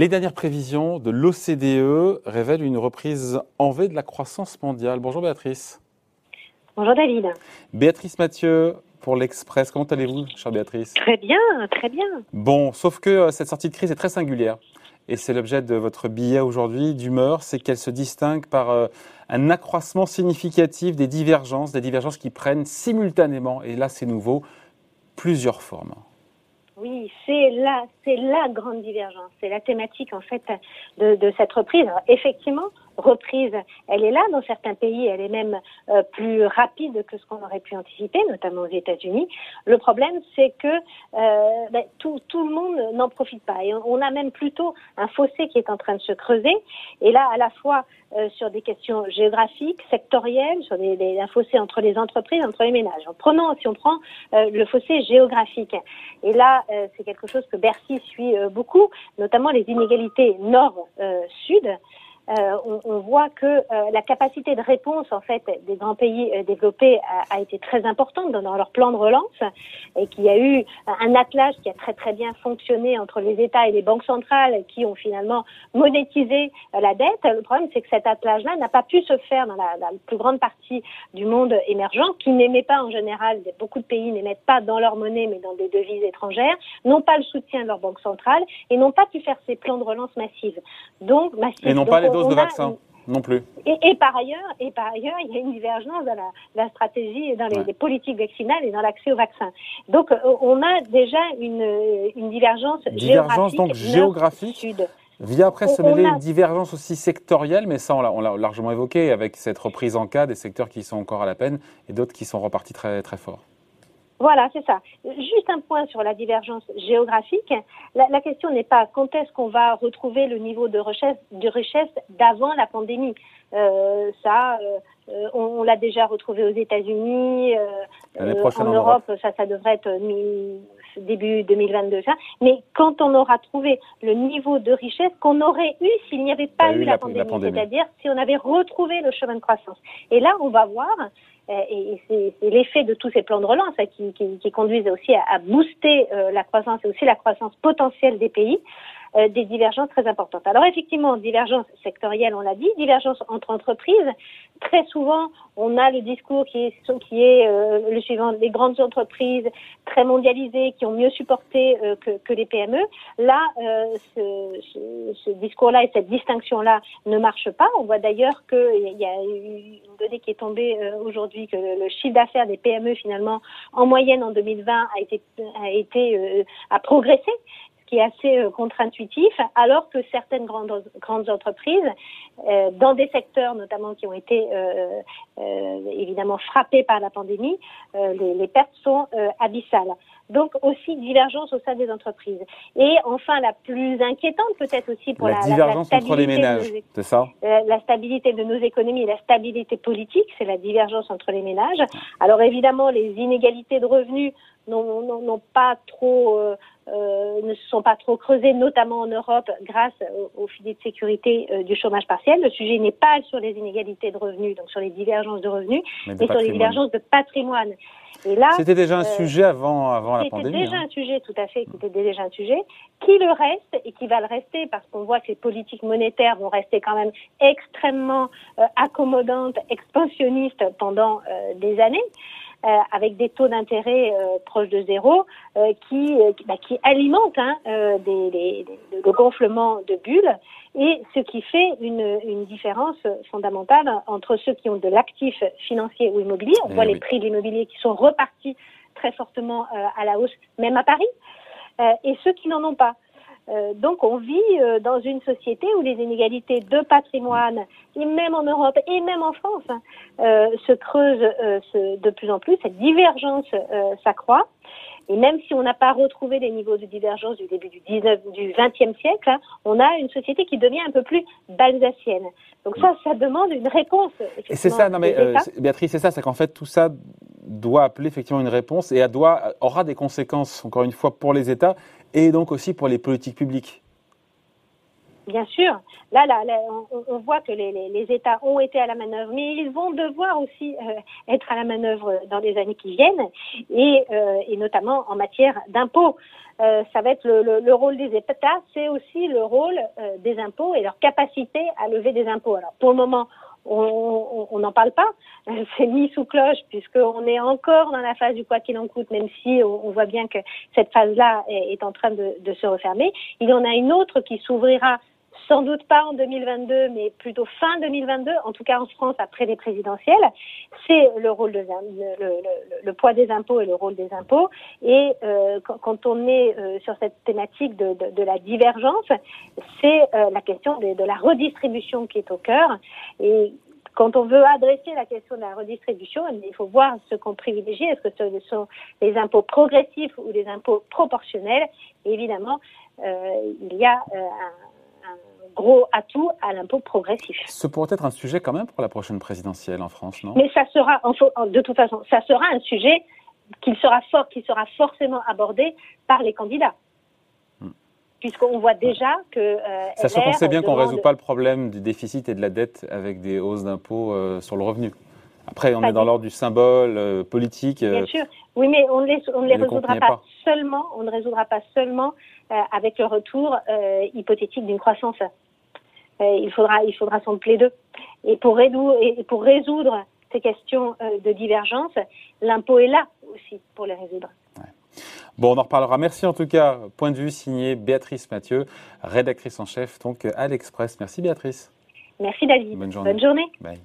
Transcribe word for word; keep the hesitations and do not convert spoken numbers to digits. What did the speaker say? Les dernières prévisions de l'O C D E révèlent une reprise en V de la croissance mondiale. Bonjour Béatrice. Bonjour David. Béatrice Mathieu pour l'Express. Comment allez-vous, chère Béatrice? Très bien, très bien. Bon, sauf que euh, cette sortie de crise est très singulière. Et c'est l'objet de votre billet aujourd'hui d'humeur, c'est qu'elle se distingue par euh, un accroissement significatif des divergences, des divergences qui prennent simultanément, et là c'est nouveau, plusieurs formes. Oui, c'est la, c'est la grande divergence, c'est la thématique en fait de, de cette reprise. Alors, effectivement, reprise, elle est là dans certains pays, elle est même euh, plus rapide que ce qu'on aurait pu anticiper, notamment aux États-Unis. Le problème, c'est que euh, ben, tout, tout le monde n'en profite pas. Et on, on a même plutôt un fossé qui est en train de se creuser. Et là, à la fois euh, sur des questions géographiques, sectorielles, sur des, des, un fossé entre les entreprises, entre les ménages. En prenant, si on prend euh, le fossé géographique, et là, euh, c'est quelque chose que Bercy suit euh, beaucoup, notamment les inégalités nord-sud. Euh, Euh, on, on voit que euh, la capacité de réponse en fait des grands pays euh, développés a, a été très importante dans, dans leur plan de relance et qu'il y a eu un attelage qui a très très bien fonctionné entre les États et les banques centrales qui ont finalement monétisé euh, la dette. Le problème, c'est que cet attelage-là n'a pas pu se faire dans la, dans la plus grande partie du monde émergent qui n'émet pas en général, beaucoup de pays n'émettent pas dans leur monnaie mais dans des devises étrangères, n'ont pas le soutien de leur banque centrale et n'ont pas pu faire ces plans de relance massives. Donc, massives. Et n'ont pas les de vaccins, non plus. Et, et, par ailleurs, et par ailleurs, il y a une divergence dans la, la stratégie, dans les, ouais. les politiques vaccinales et dans l'accès aux vaccins. Donc, on a déjà une, une divergence, divergence géographique. Divergence donc géographique. Sud. Vient après se mêler a... une divergence aussi sectorielle, mais ça, on l'a, on l'a largement évoqué, avec cette reprise en cas des secteurs qui sont encore à la peine et d'autres qui sont repartis très, très fort. Voilà, c'est ça. Juste un point sur la divergence géographique. La, la question n'est pas quand est-ce qu'on va retrouver le niveau de richesse, de richesse d'avant la pandémie. Euh, ça, euh, on, on l'a déjà retrouvé aux États-Unis, euh, euh, en, en Europe, Europe, ça, ça devrait être mi- début deux mille vingt-deux. Ça. Mais quand on aura trouvé le niveau de richesse qu'on aurait eu s'il n'y avait pas eu, eu la, la, pandémie, la pandémie, c'est-à-dire si on avait retrouvé le chemin de croissance. Et là, on va voir. Et c'est l'effet de tous ces plans de relance qui, qui, qui conduisent aussi à booster la croissance et aussi la croissance potentielle des pays, des divergences très importantes. Alors effectivement, divergence sectorielle, on l'a dit, divergence entre entreprises. Très souvent, on a le discours qui est, qui est euh, le suivant, les grandes entreprises très mondialisées qui ont mieux supporté euh, que, que les P M E. Là, euh, ce, ce, ce discours-là et cette distinction-là ne marchent pas. On voit d'ailleurs qu'il y a une donnée qui est tombée euh, aujourd'hui, que le chiffre d'affaires des P M E, finalement, en moyenne en deux mille vingt, a été, a été, euh, a progressé, ce qui est assez euh, contre-intuitif, alors que certaines grandes, grandes entreprises, euh, dans des secteurs notamment qui ont été euh, euh, évidemment frappés par la pandémie, euh, les, les pertes sont euh, abyssales. Donc aussi divergence au sein des entreprises. Et enfin, la plus inquiétante peut-être aussi pour la, la, divergence la stabilité entre les ménages, nos, c'est ça euh, la stabilité de nos économies, la stabilité politique, c'est la divergence entre les ménages. Alors évidemment, les inégalités de revenus n'ont, n'ont, n'ont pas trop, euh, euh, ne se sont pas trop creusées, notamment en Europe, grâce au, au filet de sécurité euh, du chômage partiel. Le sujet n'est pas sur les inégalités de revenus, donc sur les divergences de revenus, mais, mais sur les divergences de patrimoine. Et là, c'était déjà un euh, sujet avant, avant la pandémie. C'était déjà hein. un sujet, tout à fait, c'était déjà un sujet. Qui le reste et qui va le rester, parce qu'on voit que les politiques monétaires vont rester quand même extrêmement euh, accommodantes, expansionnistes pendant euh, des années. Euh, avec des taux d'intérêt euh, proches de zéro, euh, qui, euh, bah, qui alimentent hein, euh, des, des, des, le gonflement de bulles, et ce qui fait une, une différence fondamentale entre ceux qui ont de l'actif financier ou immobilier. On et voit oui. les prix de l'immobilier qui sont repartis très fortement euh, à la hausse, même à Paris, euh, et ceux qui n'en ont pas. Euh, donc on vit euh, dans une société où les inégalités de patrimoine, et même en Europe et même en France, hein, euh, se creusent euh, se, de plus en plus, cette divergence euh, s'accroît. Et même si on n'a pas retrouvé les niveaux de divergence du début du dix-neuvième, du vingtième siècle, hein, on a une société qui devient un peu plus balsacienne. Donc ça, ça demande une réponse. Et c'est ça, non mais euh, c'est, Béatrice, c'est ça, c'est qu'en fait tout ça doit appeler effectivement une réponse et doit, aura des conséquences, encore une fois, pour les États et donc aussi pour les politiques publiques. Bien sûr. Là, là, là on, on voit que les, les, les États ont été à la manœuvre, mais ils vont devoir aussi euh, être à la manœuvre dans les années qui viennent, et, euh, et notamment en matière d'impôts. Euh, ça va être le, le, le rôle des États, c'est aussi le rôle euh, des impôts et leur capacité à lever des impôts. Alors, pour le moment, on n'en parle pas, c'est mis sous cloche puisqu'on est encore dans la phase du quoi qu'il en coûte, même si on voit bien que cette phase-là est en train de, de se refermer. Il y en a une autre qui s'ouvrira sans doute pas en deux mille vingt-deux, mais plutôt fin deux mille vingt-deux, en tout cas en France après les présidentielles. C'est le rôle de, le, le, le poids des impôts et le rôle des impôts. Et euh, quand, quand on est euh, sur cette thématique de, de, de la divergence, c'est euh, la question de, de la redistribution qui est au cœur. Et quand on veut adresser la question de la redistribution, il faut voir ce qu'on privilégie. Est-ce que ce sont les impôts progressifs ou les impôts proportionnels? Et évidemment, euh, il y a euh, un gros atout à l'impôt progressif. Ce pourrait être un sujet quand même pour la prochaine présidentielle en France, non ? Mais ça sera, de toute façon, ça sera un sujet qui sera fort, qui sera forcément abordé par les candidats. Hmm. Puisqu'on voit déjà que... Euh, Sachant qu'on sait bien demande... qu'on ne résout pas le problème du déficit et de la dette avec des hausses d'impôts euh, sur le revenu. Après, on pas est dans l'ordre du symbole euh, politique. Bien euh, sûr. Oui, mais on ne les, on ne les résoudra pas, pas seulement, on ne résoudra pas seulement euh, avec le retour euh, hypothétique d'une croissance. Euh, il faudra, il faudra s'en plaider. Et pour résoudre, et pour résoudre ces questions euh, de divergence, l'impôt est là aussi pour les résoudre. Ouais. Bon, on en reparlera. Merci en tout cas. Point de vue signé Béatrice Mathieu, rédactrice en chef donc à l'Express. Merci Béatrice. Merci David. Bonne journée. Bonne journée. Bye.